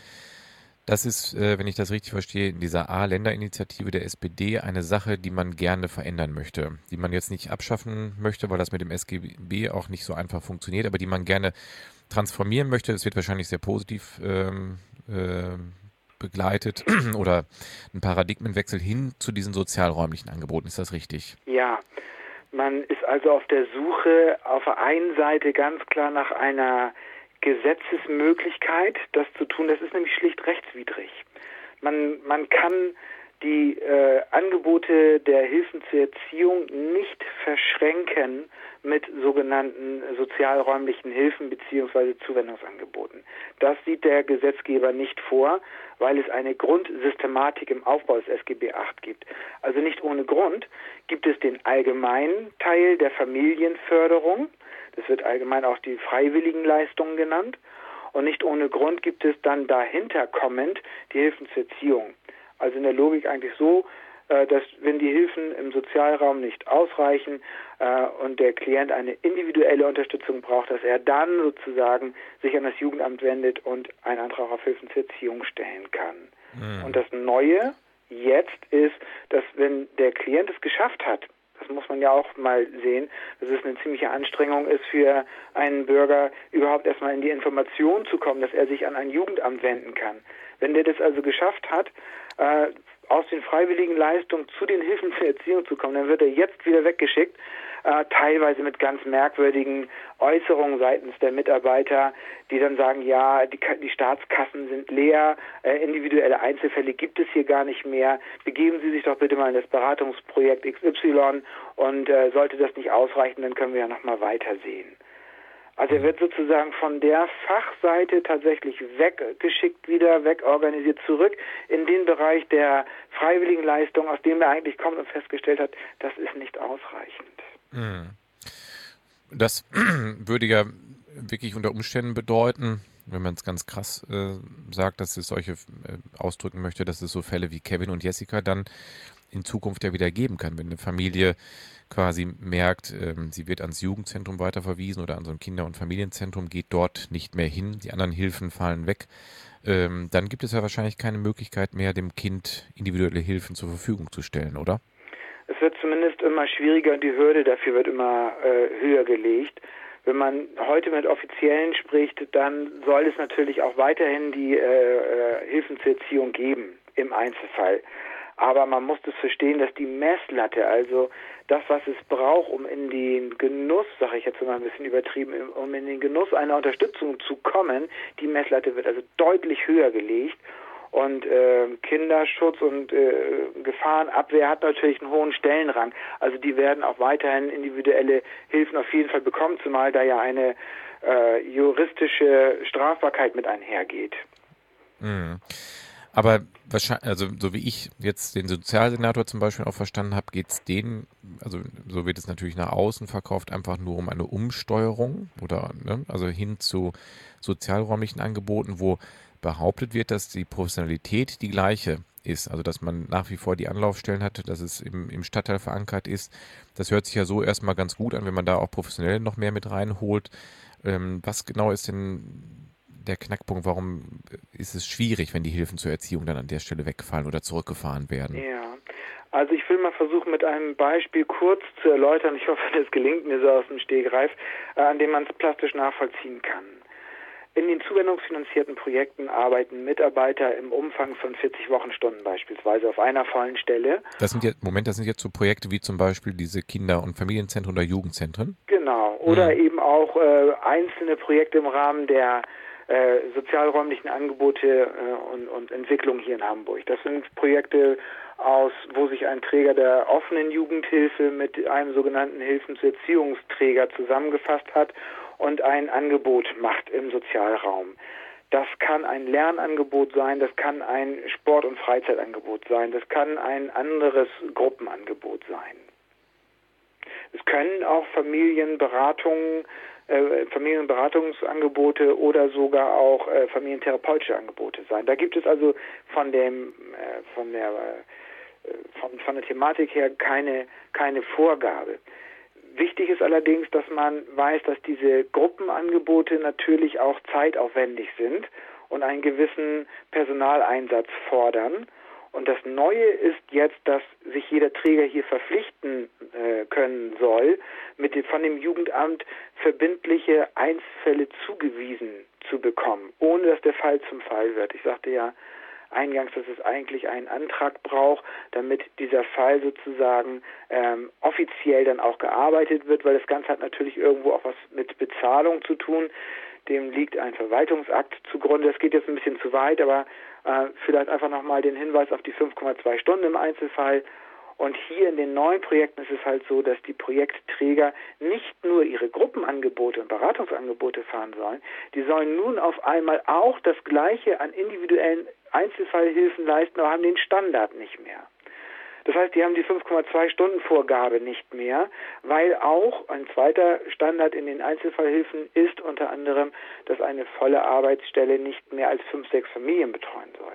das ist, wenn ich das richtig verstehe, in dieser A-Länderinitiative der S P D eine Sache, die man gerne verändern möchte, die man jetzt nicht abschaffen möchte, weil das mit dem S G B auch nicht so einfach funktioniert, aber die man gerne transformieren möchte. Das wird wahrscheinlich sehr positiv ähm, äh, begleitet oder einen Paradigmenwechsel hin zu diesen sozialräumlichen Angeboten. Ist das richtig? Ja, man ist also auf der Suche auf der einen Seite ganz klar nach einer Gesetzesmöglichkeit, das zu tun. Das ist nämlich schlicht rechtswidrig. Man, man kann die äh, Angebote der Hilfen zur Erziehung nicht verschränken mit sogenannten sozialräumlichen Hilfen bzw. Zuwendungsangeboten. Das sieht der Gesetzgeber nicht vor, weil es eine Grundsystematik im Aufbau des S G B acht gibt. Also nicht ohne Grund gibt es den allgemeinen Teil der Familienförderung, das wird allgemein auch die Freiwilligenleistungen genannt, und nicht ohne Grund gibt es dann dahinter kommend die Hilfen zur Erziehung. Also in der Logik eigentlich so, dass wenn die Hilfen im Sozialraum nicht ausreichen äh, und der Klient eine individuelle Unterstützung braucht, dass er dann sozusagen sich an das Jugendamt wendet und einen Antrag auf Hilfen zur Erziehung stellen kann. Mhm. Und das Neue jetzt ist, dass wenn der Klient es geschafft hat, das muss man ja auch mal sehen, dass es eine ziemliche Anstrengung ist für einen Bürger, überhaupt erstmal in die Information zu kommen, dass er sich an ein Jugendamt wenden kann. Wenn der das also geschafft hat, äh, aus den freiwilligen Leistungen zu den Hilfen zur Erziehung zu kommen, dann wird er jetzt wieder weggeschickt, äh, teilweise mit ganz merkwürdigen Äußerungen seitens der Mitarbeiter, die dann sagen, ja, die, die Staatskassen sind leer, äh, individuelle Einzelfälle gibt es hier gar nicht mehr, begeben Sie sich doch bitte mal in das Beratungsprojekt X Y und äh, sollte das nicht ausreichen, dann können wir ja nochmal weitersehen. Also er wird sozusagen von der Fachseite tatsächlich weggeschickt wieder, wegorganisiert zurück in den Bereich der freiwilligen Leistung, aus dem er eigentlich kommt und festgestellt hat, das ist nicht ausreichend. Das würde ja wirklich unter Umständen bedeuten, wenn man es ganz krass äh, sagt, dass es solche äh, ausdrücken möchte, dass es so Fälle wie Kevin und Jessica dann in Zukunft ja wieder geben kann, wenn eine Familie quasi merkt, ähm, sie wird ans Jugendzentrum weiterverwiesen oder an so ein Kinder- und Familienzentrum, geht dort nicht mehr hin, die anderen Hilfen fallen weg, ähm, dann gibt es ja wahrscheinlich keine Möglichkeit mehr, dem Kind individuelle Hilfen zur Verfügung zu stellen, oder? Es wird zumindest immer schwieriger und die Hürde dafür wird immer äh, höher gelegt. Wenn man heute mit Offiziellen spricht, dann soll es natürlich auch weiterhin die äh, Hilfen zur Erziehung geben, im Einzelfall. Aber man muss das verstehen, dass die Messlatte, also das, was es braucht, um in den Genuss, sage ich jetzt mal ein bisschen übertrieben, um in den Genuss einer Unterstützung zu kommen, die Messlatte wird also deutlich höher gelegt. Und äh, Kinderschutz und äh, Gefahrenabwehr hat natürlich einen hohen Stellenrang. Also die werden auch weiterhin individuelle Hilfen auf jeden Fall bekommen, zumal da ja eine äh, juristische Strafbarkeit mit einhergeht. Mhm. Aber wahrscheinlich, also so wie ich jetzt den Sozialsenator zum Beispiel auch verstanden habe, geht es denen, also so wird es natürlich nach außen verkauft, einfach nur um eine Umsteuerung oder ne, also hin zu sozialräumlichen Angeboten, wo behauptet wird, dass die Professionalität die gleiche ist, also dass man nach wie vor die Anlaufstellen hat, dass es im, im Stadtteil verankert ist. Das hört sich ja so erstmal ganz gut an, wenn man da auch professionell noch mehr mit reinholt. Ähm, was genau ist denn der Knackpunkt, warum ist es schwierig, wenn die Hilfen zur Erziehung dann an der Stelle wegfallen oder zurückgefahren werden? Ja, also ich will mal versuchen, mit einem Beispiel kurz zu erläutern, ich hoffe, das gelingt mir so aus dem Stegreif, äh, an dem man es plastisch nachvollziehen kann. In den zuwendungsfinanzierten Projekten arbeiten Mitarbeiter im Umfang von vierzig Wochenstunden beispielsweise auf einer vollen Stelle. Das sind jetzt, Moment, das sind jetzt so Projekte wie zum Beispiel diese Kinder- und Familienzentren oder Jugendzentren? Genau, oder mhm. eben auch äh, einzelne Projekte im Rahmen der Äh, sozialräumlichen Angebote äh, und, und Entwicklung hier in Hamburg. Das sind Projekte, aus, wo sich ein Träger der offenen Jugendhilfe mit einem sogenannten Hilfen zur Erziehungsträger zusammengefasst hat und ein Angebot macht im Sozialraum. Das kann ein Lernangebot sein, das kann ein Sport- und Freizeitangebot sein, das kann ein anderes Gruppenangebot sein. Es können auch Familienberatungen Äh, Familienberatungsangebote oder sogar auch äh, familientherapeutische Angebote sein. Da gibt es also von dem äh, von der äh, von, von der Thematik her keine keine Vorgabe. Wichtig ist allerdings, dass man weiß, dass diese Gruppenangebote natürlich auch zeitaufwendig sind und einen gewissen Personaleinsatz fordern. Und das Neue ist jetzt, dass sich jeder Träger hier verpflichten äh, können soll, mit dem, von dem Jugendamt verbindliche Einzelfälle zugewiesen zu bekommen, ohne dass der Fall zum Fall wird. Ich sagte ja eingangs, dass es eigentlich einen Antrag braucht, damit dieser Fall sozusagen ähm, offiziell dann auch gearbeitet wird, weil das Ganze hat natürlich irgendwo auch was mit Bezahlung zu tun. Dem liegt ein Verwaltungsakt zugrunde. Das geht jetzt ein bisschen zu weit, aber äh, vielleicht einfach nochmal den Hinweis auf die fünf Komma zwei Stunden im Einzelfall. Und hier in den neuen Projekten ist es halt so, dass die Projektträger nicht nur ihre Gruppenangebote und Beratungsangebote fahren sollen, die sollen nun auf einmal auch das Gleiche an individuellen Einzelfallhilfen leisten, aber haben den Standard nicht mehr. Das heißt, die haben die fünf Komma zwei Stunden Vorgabe nicht mehr, weil auch ein zweiter Standard in den Einzelfallhilfen ist unter anderem, dass eine volle Arbeitsstelle nicht mehr als fünf, sechs Familien betreuen soll.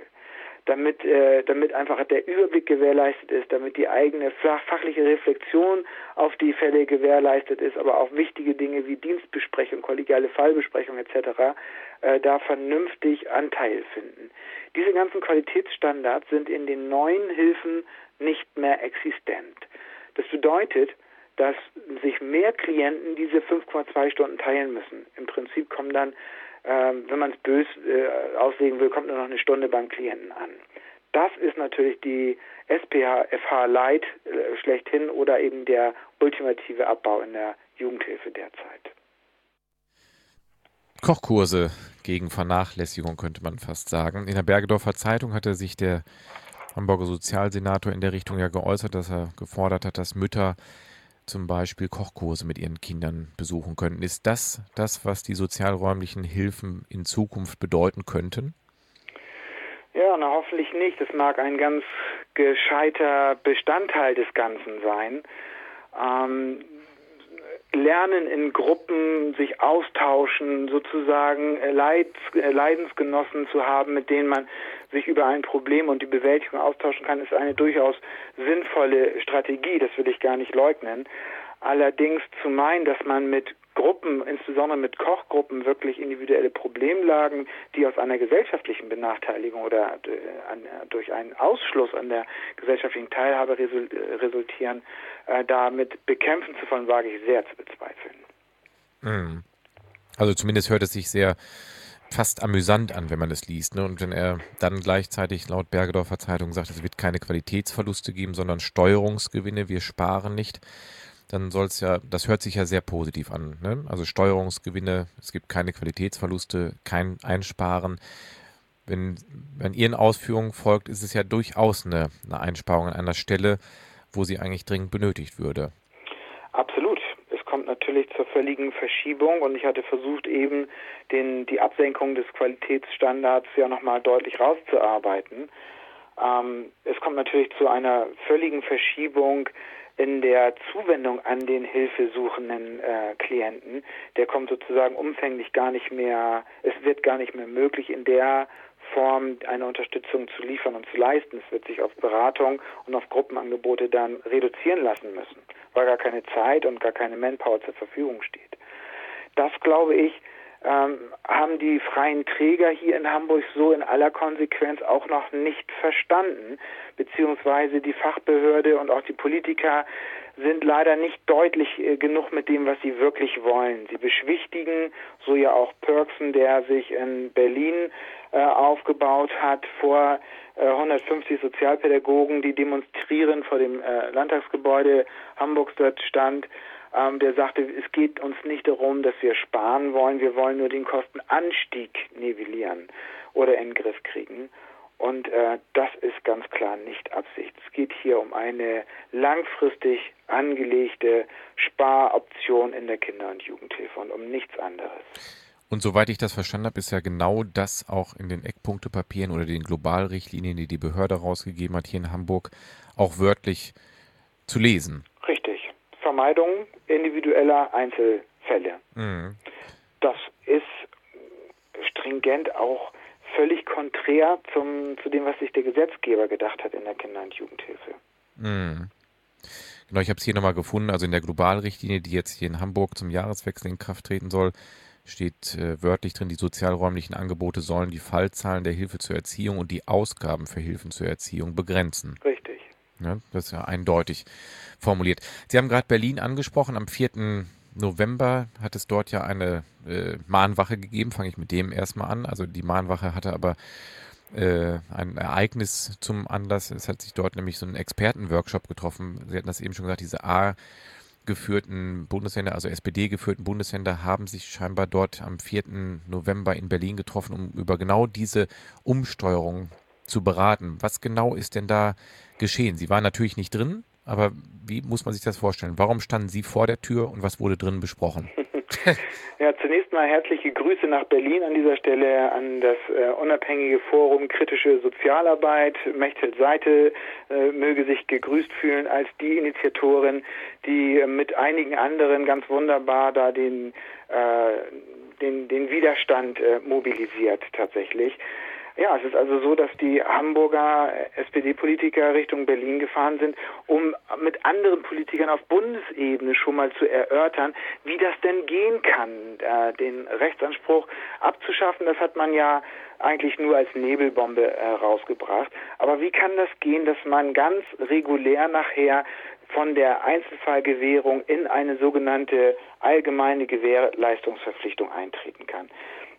Damit, äh, damit einfach der Überblick gewährleistet ist, damit die eigene fachliche Reflexion auf die Fälle gewährleistet ist, aber auch wichtige Dinge wie Dienstbesprechung, kollegiale Fallbesprechung et cetera äh, da vernünftig Anteil finden. Diese ganzen Qualitätsstandards sind in den neuen Hilfen nicht mehr existent. Das bedeutet, dass sich mehr Klienten diese fünf Komma zwei Stunden teilen müssen. Im Prinzip kommen dann wenn man es böse äh, auslegen will, kommt nur noch eine Stunde beim Klienten an. Das ist natürlich die S P F H Light äh, schlechthin oder eben der ultimative Abbau in der Jugendhilfe derzeit. Kochkurse gegen Vernachlässigung könnte man fast sagen. In der Bergedorfer Zeitung hatte sich der Hamburger Sozialsenator in der Richtung ja geäußert, dass er gefordert hat, dass Mütter zum Beispiel Kochkurse mit ihren Kindern besuchen könnten. Ist das das, was die sozialräumlichen Hilfen in Zukunft bedeuten könnten? Ja, na, hoffentlich nicht. Das mag ein ganz gescheiter Bestandteil des Ganzen sein. Ähm, Lernen in Gruppen, sich austauschen, sozusagen Leids, Leidensgenossen zu haben, mit denen man sich über ein Problem und die Bewältigung austauschen kann, ist eine durchaus sinnvolle Strategie, das will ich gar nicht leugnen. Allerdings zu meinen, dass man mit Gruppen, insbesondere mit Kochgruppen, wirklich individuelle Problemlagen, die aus einer gesellschaftlichen Benachteiligung oder durch einen Ausschluss an der gesellschaftlichen Teilhabe resultieren, damit bekämpfen zu wollen, wage ich sehr zu bezweifeln. Also zumindest hört es sich sehr fast amüsant an, wenn man das liest. Ne? Und wenn er dann gleichzeitig laut Bergedorfer Zeitung sagt, es wird keine Qualitätsverluste geben, sondern Steuerungsgewinne, wir sparen nicht, dann soll es ja, das hört sich ja sehr positiv an. Ne? Also Steuerungsgewinne, es gibt keine Qualitätsverluste, kein Einsparen. Wenn, wenn Ihren Ausführungen folgt, ist es ja durchaus eine, eine Einsparung an einer Stelle, wo sie eigentlich dringend benötigt würde. Absolut. Kommt natürlich zur völligen Verschiebung und ich hatte versucht, eben den, die Absenkung des Qualitätsstandards ja nochmal deutlich rauszuarbeiten. Ähm, es kommt natürlich zu einer völligen Verschiebung in der Zuwendung an den hilfesuchenden äh, Klienten. Der kommt sozusagen umfänglich gar nicht mehr, es wird gar nicht mehr möglich, in der Form eine Unterstützung zu liefern und zu leisten. Es wird sich auf Beratung und auf Gruppenangebote dann reduzieren lassen müssen, weil gar keine Zeit und gar keine Manpower zur Verfügung steht. Das, glaube ich, ähm, haben die freien Träger hier in Hamburg so in aller Konsequenz auch noch nicht verstanden, beziehungsweise die Fachbehörde und auch die Politiker sind leider nicht deutlich äh, genug mit dem, was sie wirklich wollen. Sie beschwichtigen, so ja auch Pörksen, der sich in Berlin äh, aufgebaut hat, vor äh, hundertfünfzig Sozialpädagogen, die demonstrieren vor dem äh, Landtagsgebäude Hamburgs, dort stand, ähm, der sagte, es geht uns nicht darum, dass wir sparen wollen, wir wollen nur den Kostenanstieg nivellieren oder in den Griff kriegen. Und äh, das ist ganz klar nicht Absicht. Es geht hier um eine langfristig angelegte Sparoption in der Kinder- und Jugendhilfe und um nichts anderes. Und soweit ich das verstanden habe, ist ja genau das auch in den Eckpunktepapieren oder den Globalrichtlinien, die die Behörde rausgegeben hat hier in Hamburg, auch wörtlich zu lesen. Richtig. Vermeidung individueller Einzelfälle. Mhm. Das ist stringent auch völlig konträr zum, zu dem, was sich der Gesetzgeber gedacht hat in der Kinder- und Jugendhilfe. Mhm. Genau, ich habe es hier nochmal gefunden. Also in der Globalrichtlinie, die jetzt hier in Hamburg zum Jahreswechsel in Kraft treten soll, steht äh, wörtlich drin, die sozialräumlichen Angebote sollen die Fallzahlen der Hilfe zur Erziehung und die Ausgaben für Hilfen zur Erziehung begrenzen. Richtig. Ja, das ist ja eindeutig formuliert. Sie haben gerade Berlin angesprochen. Am vierten November hat es dort ja eine äh, Mahnwache gegeben, fange ich mit dem erstmal an. Also die Mahnwache hatte aber äh, ein Ereignis zum Anlass. Es hat sich dort nämlich so ein Expertenworkshop getroffen. Sie hatten das eben schon gesagt, diese A geführten Bundesländer, also S P D geführten Bundesländer, haben sich scheinbar dort am vierten November in Berlin getroffen, um über genau diese Umsteuerung zu beraten. Was genau ist denn da geschehen? Sie waren natürlich nicht drin, aber wie muss man sich das vorstellen? Warum standen Sie vor der Tür und was wurde drin besprochen? Ja, zunächst mal herzliche Grüße nach Berlin an dieser Stelle an das äh, unabhängige Forum Kritische Sozialarbeit. Mechthild Seite äh, möge sich gegrüßt fühlen als die Initiatorin, die äh, mit einigen anderen ganz wunderbar da den, äh, den, den Widerstand äh, mobilisiert tatsächlich. Ja, es ist also so, dass die Hamburger S P D-Politiker Richtung Berlin gefahren sind, um mit anderen Politikern auf Bundesebene schon mal zu erörtern, wie das denn gehen kann, äh, den Rechtsanspruch abzuschaffen. Das hat man ja eigentlich nur als Nebelbombe äh, rausgebracht. Aber wie kann das gehen, dass man ganz regulär nachher von der Einzelfallgewährung in eine sogenannte allgemeine Gewährleistungsverpflichtung eintreten kann?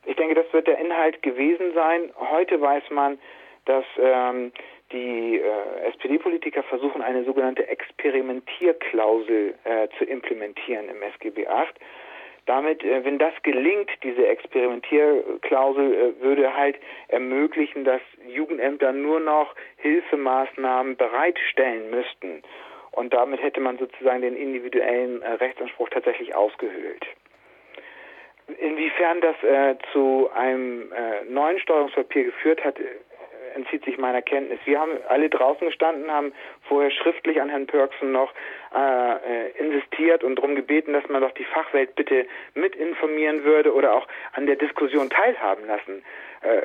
Ich denke, das wird der Inhalt gewesen sein. Heute weiß man, dass ähm, die äh, S P D-Politiker versuchen, eine sogenannte Experimentierklausel äh, zu implementieren im S G B acht. Damit, äh, wenn das gelingt, diese Experimentierklausel äh, würde halt ermöglichen, dass Jugendämter nur noch Hilfemaßnahmen bereitstellen müssten. Und damit hätte man sozusagen den individuellen äh, Rechtsanspruch tatsächlich ausgehöhlt. Inwiefern das äh, zu einem äh, neuen Steuerungspapier geführt hat, äh, entzieht sich meiner Kenntnis. Wir haben alle draußen gestanden, haben vorher schriftlich an Herrn Pörksen noch äh, insistiert und darum gebeten, dass man doch die Fachwelt bitte mit informieren würde oder auch an der Diskussion teilhaben lassen äh,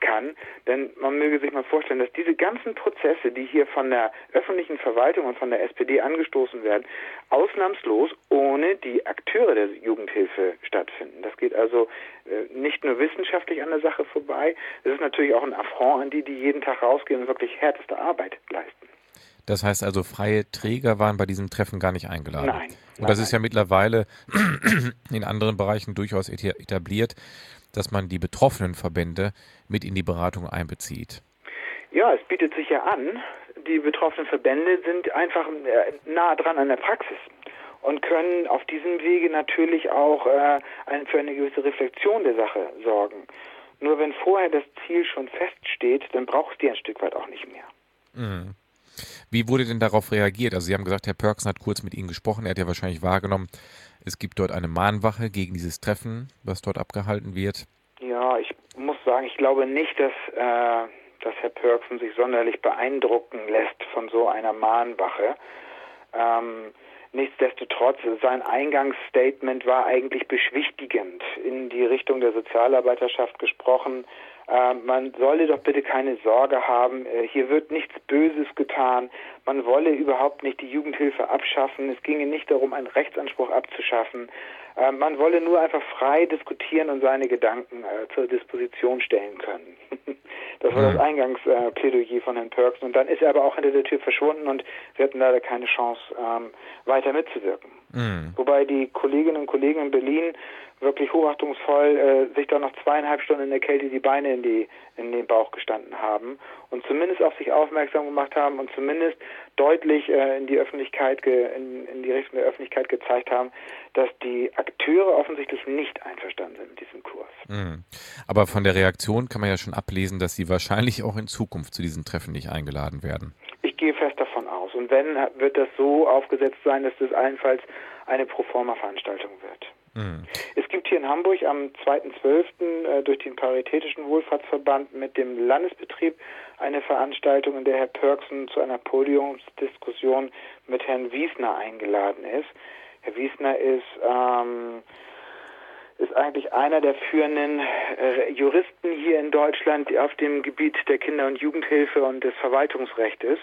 kann. Denn man möge sich mal vorstellen, dass diese ganzen Prozesse, die hier von der öffentlichen Verwaltung und von der S P D angestoßen werden, ausnahmslos ohne die Akteure der Jugendhilfe stattfinden. Das geht also äh, nicht nur wissenschaftlich an der Sache vorbei, es ist natürlich auch ein Affront an die, die jeden Tag rausgehen und wirklich härteste Arbeit leisten. Das heißt also, freie Träger waren bei diesem Treffen gar nicht eingeladen. Nein. Und das nein. ist ja mittlerweile in anderen Bereichen durchaus etabliert, dass man die betroffenen Verbände mit in die Beratung einbezieht. Ja, es bietet sich ja an. Die betroffenen Verbände sind einfach nah dran an der Praxis und können auf diesem Wege natürlich auch äh, für eine gewisse Reflexion der Sache sorgen. Nur wenn vorher das Ziel schon feststeht, dann braucht es die ein Stück weit auch nicht mehr. Mhm. Wie wurde denn darauf reagiert? Also Sie haben gesagt, Herr Pörksen hat kurz mit Ihnen gesprochen. Er hat ja wahrscheinlich wahrgenommen, es gibt dort eine Mahnwache gegen dieses Treffen, was dort abgehalten wird. Ja, ich muss sagen, ich glaube nicht, dass, äh, dass Herr Pörksen sich sonderlich beeindrucken lässt von so einer Mahnwache. Ähm, Nichtsdestotrotz, sein Eingangsstatement war eigentlich beschwichtigend in die Richtung der Sozialarbeiterschaft gesprochen. Äh, man solle doch bitte keine Sorge haben, äh, hier wird nichts Böses getan, man wolle überhaupt nicht die Jugendhilfe abschaffen, es ginge nicht darum, einen Rechtsanspruch abzuschaffen. Äh, man wolle nur einfach frei diskutieren und seine Gedanken äh, zur Disposition stellen können. Das war das Eingangsplädoyer von Herrn Pörksen. Und dann ist er aber auch hinter der Tür verschwunden und wir hatten leider keine Chance, ähm, weiter mitzuwirken. Mhm. Wobei die Kolleginnen und Kollegen in Berlin wirklich hochachtungsvoll äh, sich da noch zweieinhalb Stunden in der Kälte die Beine in, die, in den Bauch gestanden haben und zumindest auf sich aufmerksam gemacht haben und zumindest deutlich äh, in die Öffentlichkeit, ge, in, in die Richtung der Öffentlichkeit gezeigt haben, dass die Akteure offensichtlich nicht einverstanden sind mit diesem Kurs. Mhm. Aber von der Reaktion kann man ja schon ablesen, dass sie wahrscheinlich auch in Zukunft zu diesen Treffen nicht eingeladen werden. Ich gehe fest davon aus. Und wenn, wird das so aufgesetzt sein, dass das allenfalls eine Proforma-Veranstaltung wird. Es gibt hier in Hamburg am zweiten zwölften durch den Paritätischen Wohlfahrtsverband mit dem Landesbetrieb eine Veranstaltung, in der Herr Pörksen zu einer Podiumsdiskussion mit Herrn Wiesner eingeladen ist. Herr Wiesner ist, ähm, ist eigentlich einer der führenden äh, Juristen hier in Deutschland auf dem Gebiet der Kinder- und Jugendhilfe und des Verwaltungsrechts.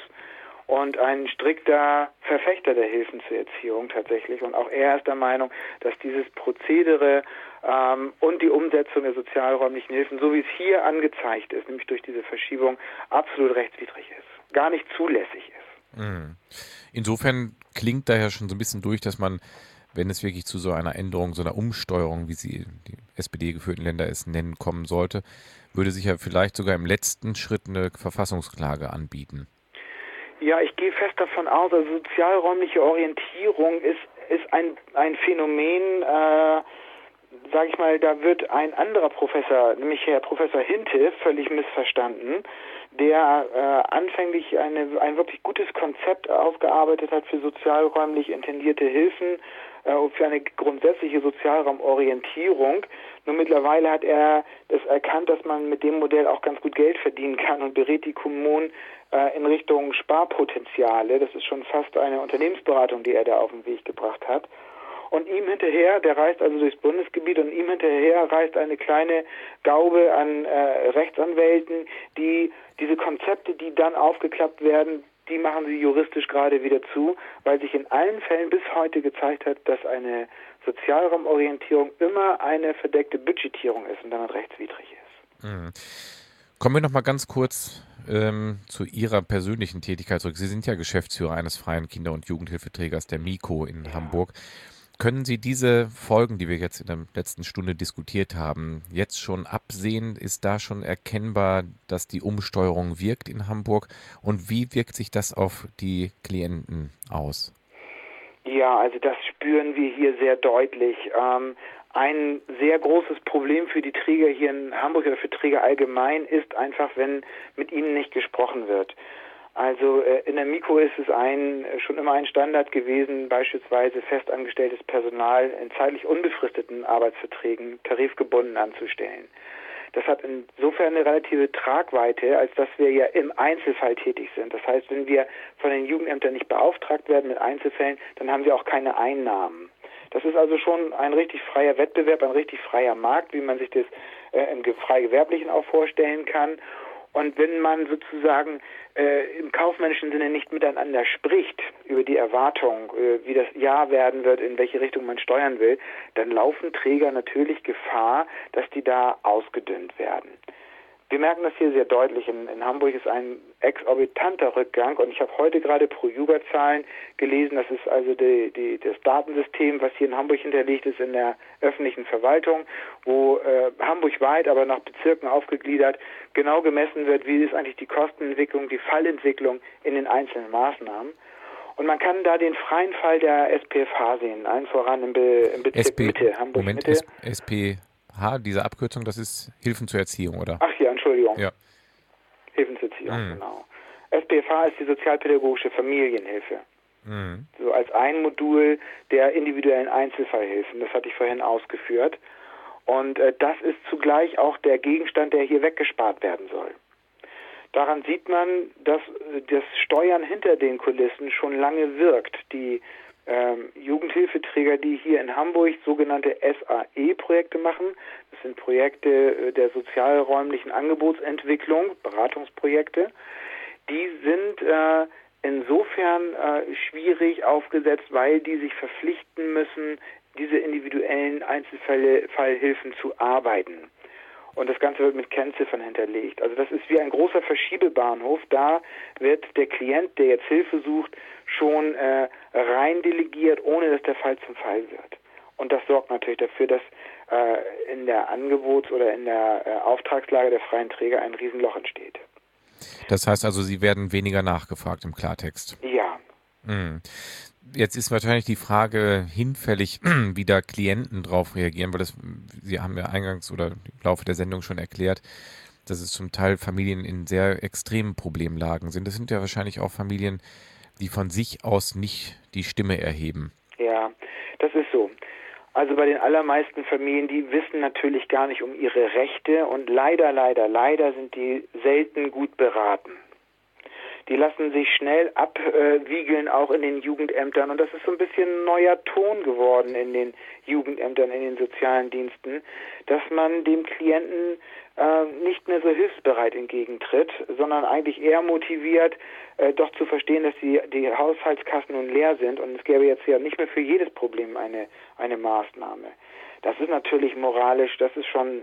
Und ein strikter Verfechter der Hilfen zur Erziehung tatsächlich. Und auch er ist der Meinung, dass dieses Prozedere ähm, und die Umsetzung der sozialräumlichen Hilfen, so wie es hier angezeigt ist, nämlich durch diese Verschiebung, absolut rechtswidrig ist, gar nicht zulässig ist. Mhm. Insofern klingt daher schon so ein bisschen durch, dass man wenn es wirklich zu so einer Änderung, so einer Umsteuerung, wie sie die S P D-geführten Länder es nennen, kommen sollte, würde sich ja vielleicht sogar im letzten Schritt eine Verfassungsklage anbieten. Ja, ich gehe fest davon aus, also sozialräumliche Orientierung ist, ist ein, ein Phänomen, äh, sage ich mal, da wird ein anderer Professor, nämlich Herr Professor Hinte, völlig missverstanden, der äh, anfänglich eine, ein wirklich gutes Konzept aufgearbeitet hat für sozialräumlich intendierte Hilfen äh, und für eine grundsätzliche Sozialraumorientierung. Nur mittlerweile hat er das erkannt, dass man mit dem Modell auch ganz gut Geld verdienen kann und berät die Kommunen äh, in Richtung Sparpotenziale. Das ist schon fast eine Unternehmensberatung, die er da auf den Weg gebracht hat. Und ihm hinterher, der reist also durchs Bundesgebiet, und ihm hinterher reist eine kleine Gaube an äh, Rechtsanwälten, die diese Konzepte, die dann aufgeklappt werden, die machen sie juristisch gerade wieder zu, weil sich in allen Fällen bis heute gezeigt hat, dass eine Sozialraumorientierung immer eine verdeckte Budgetierung ist und damit rechtswidrig ist. Mhm. Kommen wir nochmal ganz kurz ähm, zu Ihrer persönlichen Tätigkeit zurück. Sie sind ja Geschäftsführer eines freien Kinder- und Jugendhilfeträgers, der MIKO in ja. Hamburg. Können Sie diese Folgen, die wir jetzt in der letzten Stunde diskutiert haben, jetzt schon absehen? Ist da schon erkennbar, dass die Umsteuerung wirkt in Hamburg? Und wie wirkt sich das auf die Klienten aus? Ja, also das spüren wir hier sehr deutlich. Ähm, ein sehr großes Problem für die Träger hier in Hamburg oder für Träger allgemein ist einfach, wenn mit ihnen nicht gesprochen wird. Also in der MIKO ist es ein schon immer ein Standard gewesen, beispielsweise festangestelltes Personal in zeitlich unbefristeten Arbeitsverträgen tarifgebunden anzustellen. Das hat insofern eine relative Tragweite, als dass wir ja im Einzelfall tätig sind. Das heißt, wenn wir von den Jugendämtern nicht beauftragt werden mit Einzelfällen, dann haben wir auch keine Einnahmen. Das ist also schon ein richtig freier Wettbewerb, ein richtig freier Markt, wie man sich das äh, im Freigewerblichen auch vorstellen kann. Und wenn man sozusagen äh, im kaufmännischen Sinne nicht miteinander spricht über die Erwartung, äh, wie das Jahr werden wird, in welche Richtung man steuern will, dann laufen Träger natürlich Gefahr, dass die da ausgedünnt werden. Wir merken das hier sehr deutlich. In, in Hamburg ist ein exorbitanter Rückgang, und ich habe heute gerade pro Juga-Zahlen gelesen, das ist also die, die, das Datensystem, was hier in Hamburg hinterlegt ist in der öffentlichen Verwaltung, wo äh, hamburgweit, aber nach Bezirken aufgegliedert, genau gemessen wird, wie ist eigentlich die Kostenentwicklung, die Fallentwicklung in den einzelnen Maßnahmen. Und man kann da den freien Fall der S P F H sehen, allen voran im, Be- im Bezirk SP- Mitte, Hamburg Moment, Mitte. S P H, diese Abkürzung, das ist Hilfen zur Erziehung, oder? Ach ja, Entschuldigung. Ja. Hilfen zur Erziehung, mhm. genau. S P F H ist die sozialpädagogische Familienhilfe. Mhm. So als ein Modul der individuellen Einzelfallhilfen, das hatte ich vorhin ausgeführt. Und äh, das ist zugleich auch der Gegenstand, der hier weggespart werden soll. Daran sieht man, dass äh, das Steuern hinter den Kulissen schon lange wirkt. Die Ähm, Jugendhilfeträger, die hier in Hamburg sogenannte S A E-Projekte machen. Das sind Projekte der sozialräumlichen Angebotsentwicklung, Beratungsprojekte. Die sind äh, insofern äh, schwierig aufgesetzt, weil die sich verpflichten müssen, diese individuellen Einzelfälle, Fallhilfen zu arbeiten. Und das Ganze wird mit Kennziffern hinterlegt. Also das ist wie ein großer Verschiebebahnhof. Da wird der Klient, der jetzt Hilfe sucht, schon äh, rein delegiert, ohne dass der Fall zum Fall wird. Und das sorgt natürlich dafür, dass äh, in der Angebots- oder in der äh, Auftragslage der freien Träger ein Riesenloch entsteht. Das heißt also, Sie werden weniger nachgefragt im Klartext? Ja. Hm. Jetzt ist wahrscheinlich die Frage hinfällig, wie da Klienten drauf reagieren, weil das, Sie haben ja eingangs oder im Laufe der Sendung schon erklärt, dass es zum Teil Familien in sehr extremen Problemlagen sind. Das sind ja wahrscheinlich auch Familien, die von sich aus nicht die Stimme erheben. Ja, das ist so. Also bei den allermeisten Familien, die wissen natürlich gar nicht um ihre Rechte, und leider, leider, leider sind die selten gut beraten. Die lassen sich schnell abwiegeln, auch in den Jugendämtern. Und das ist so ein bisschen ein neuer Ton geworden in den Jugendämtern, in den sozialen Diensten, dass man dem Klienten äh, nicht mehr so hilfsbereit entgegentritt, sondern eigentlich eher motiviert, äh, doch zu verstehen, dass die, die Haushaltskassen nun leer sind. Und es gäbe jetzt ja nicht mehr für jedes Problem eine, eine Maßnahme. Das ist natürlich moralisch, das ist schon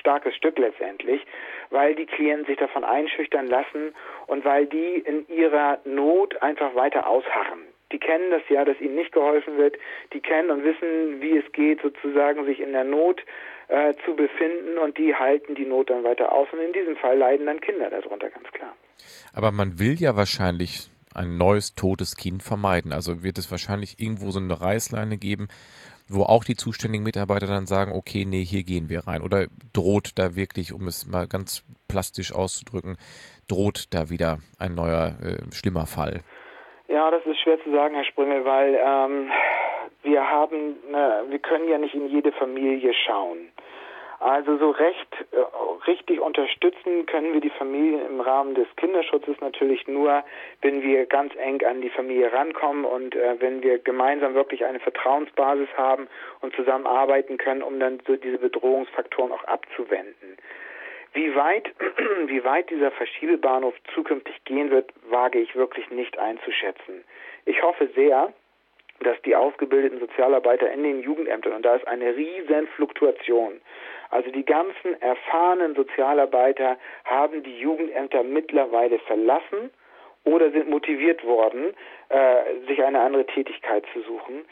starkes Stück letztendlich, weil die Klienten sich davon einschüchtern lassen und weil die in ihrer Not einfach weiter ausharren. die kennen das ja, dass ihnen nicht geholfen wird, die kennen und wissen, wie es geht, sozusagen sich in der Not äh, zu befinden, und die halten die Not dann weiter aus, und in diesem Fall leiden dann Kinder darunter, ganz klar. Aber man will ja wahrscheinlich ein neues totes Kind vermeiden, also wird es wahrscheinlich irgendwo so eine Reißleine geben, wo auch die zuständigen Mitarbeiter dann sagen, okay, nee, hier gehen wir rein, oder droht da wirklich, um es mal ganz plastisch auszudrücken, droht da wieder ein neuer, äh, schlimmer Fall? Ja, das ist schwer zu sagen, Herr Sprüngel, weil ähm, wir haben, äh, wir können ja nicht in jede Familie schauen. Also so recht, äh, richtig unterstützen können wir die Familien im Rahmen des Kinderschutzes natürlich nur, wenn wir ganz eng an die Familie rankommen und äh, wenn wir gemeinsam wirklich eine Vertrauensbasis haben und zusammenarbeiten können, um dann so diese Bedrohungsfaktoren auch abzuwenden. Wie weit, wie weit dieser Verschiebebahnhof zukünftig gehen wird, wage ich wirklich nicht einzuschätzen. Ich hoffe sehr, dass die ausgebildeten Sozialarbeiter in den Jugendämtern, und da ist eine riesen Fluktuation, also die ganzen erfahrenen Sozialarbeiter haben die Jugendämter mittlerweile verlassen oder sind motiviert worden, äh, sich eine andere Tätigkeit zu suchen.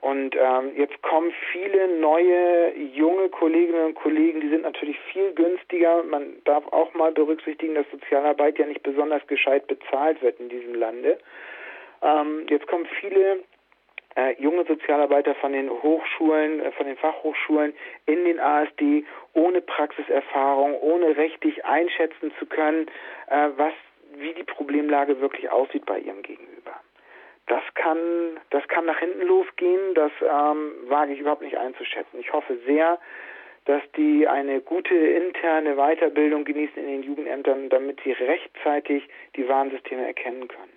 Und ähm, jetzt kommen viele neue, junge Kolleginnen und Kollegen, die sind natürlich viel günstiger. Man darf auch mal berücksichtigen, dass Sozialarbeit ja nicht besonders gescheit bezahlt wird in diesem Lande. Ähm, jetzt kommen viele äh, junge Sozialarbeiter von den Hochschulen, äh, von den Fachhochschulen in den A S D, ohne Praxiserfahrung, ohne richtig einschätzen zu können, äh, was, wie die Problemlage wirklich aussieht bei ihrem Gegenüber. Das kann, das kann nach hinten losgehen, das ähm, wage ich überhaupt nicht einzuschätzen. Ich hoffe sehr, dass die eine gute interne Weiterbildung genießen in den Jugendämtern, damit sie rechtzeitig die Warnsysteme erkennen können.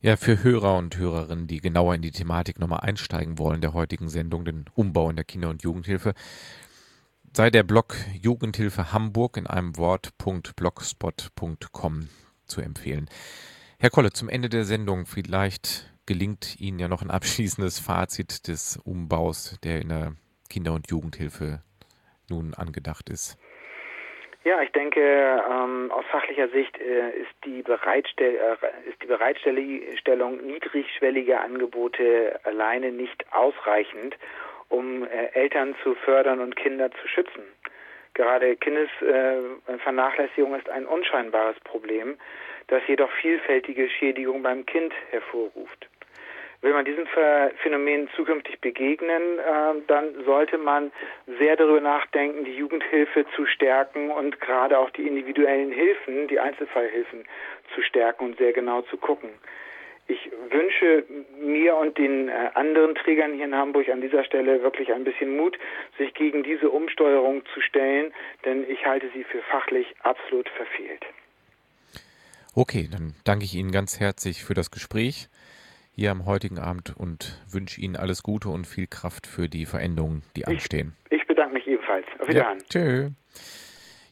Ja, für Hörer und Hörerinnen, die genauer in die Thematik nochmal einsteigen wollen, der heutigen Sendung, den Umbau in der Kinder- und Jugendhilfe, sei der Blog Jugendhilfe Hamburg in einem Wort Punkt blogspot Punkt com zu empfehlen. Herr Kolle, zum Ende der Sendung, vielleicht gelingt Ihnen ja noch ein abschließendes Fazit des Umbaus, der in der Kinder- und Jugendhilfe nun angedacht ist. Ja, ich denke, ähm, aus fachlicher Sicht äh, ist die Bereitstell- äh, ist die Bereitstellung niedrigschwelliger Angebote alleine nicht ausreichend, um äh, Eltern zu fördern und Kinder zu schützen. Gerade Kindesvernachlässigung äh, ist ein unscheinbares Problem, das jedoch vielfältige Schädigungen beim Kind hervorruft. Will man diesem Phänomen zukünftig begegnen, äh, dann sollte man sehr darüber nachdenken, die Jugendhilfe zu stärken und gerade auch die individuellen Hilfen, die Einzelfallhilfen zu stärken und sehr genau zu gucken. Ich wünsche mir und den äh, anderen Trägern hier in Hamburg an dieser Stelle wirklich ein bisschen Mut, sich gegen diese Umsteuerung zu stellen, denn ich halte sie für fachlich absolut verfehlt. Okay, dann danke ich Ihnen ganz herzlich für das Gespräch hier am heutigen Abend und wünsche Ihnen alles Gute und viel Kraft für die Veränderungen, die ich, anstehen. Ich bedanke mich ebenfalls. Auf Wiedersehen. Ja, tschö.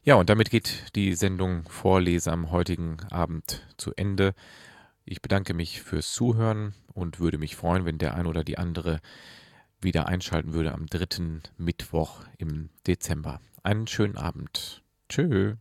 Ja, und damit geht die Sendung Vorlese am heutigen Abend zu Ende. Ich bedanke mich fürs Zuhören und würde mich freuen, wenn der ein oder die andere wieder einschalten würde am dritten Mittwoch im Dezember. Einen schönen Abend. Tschö.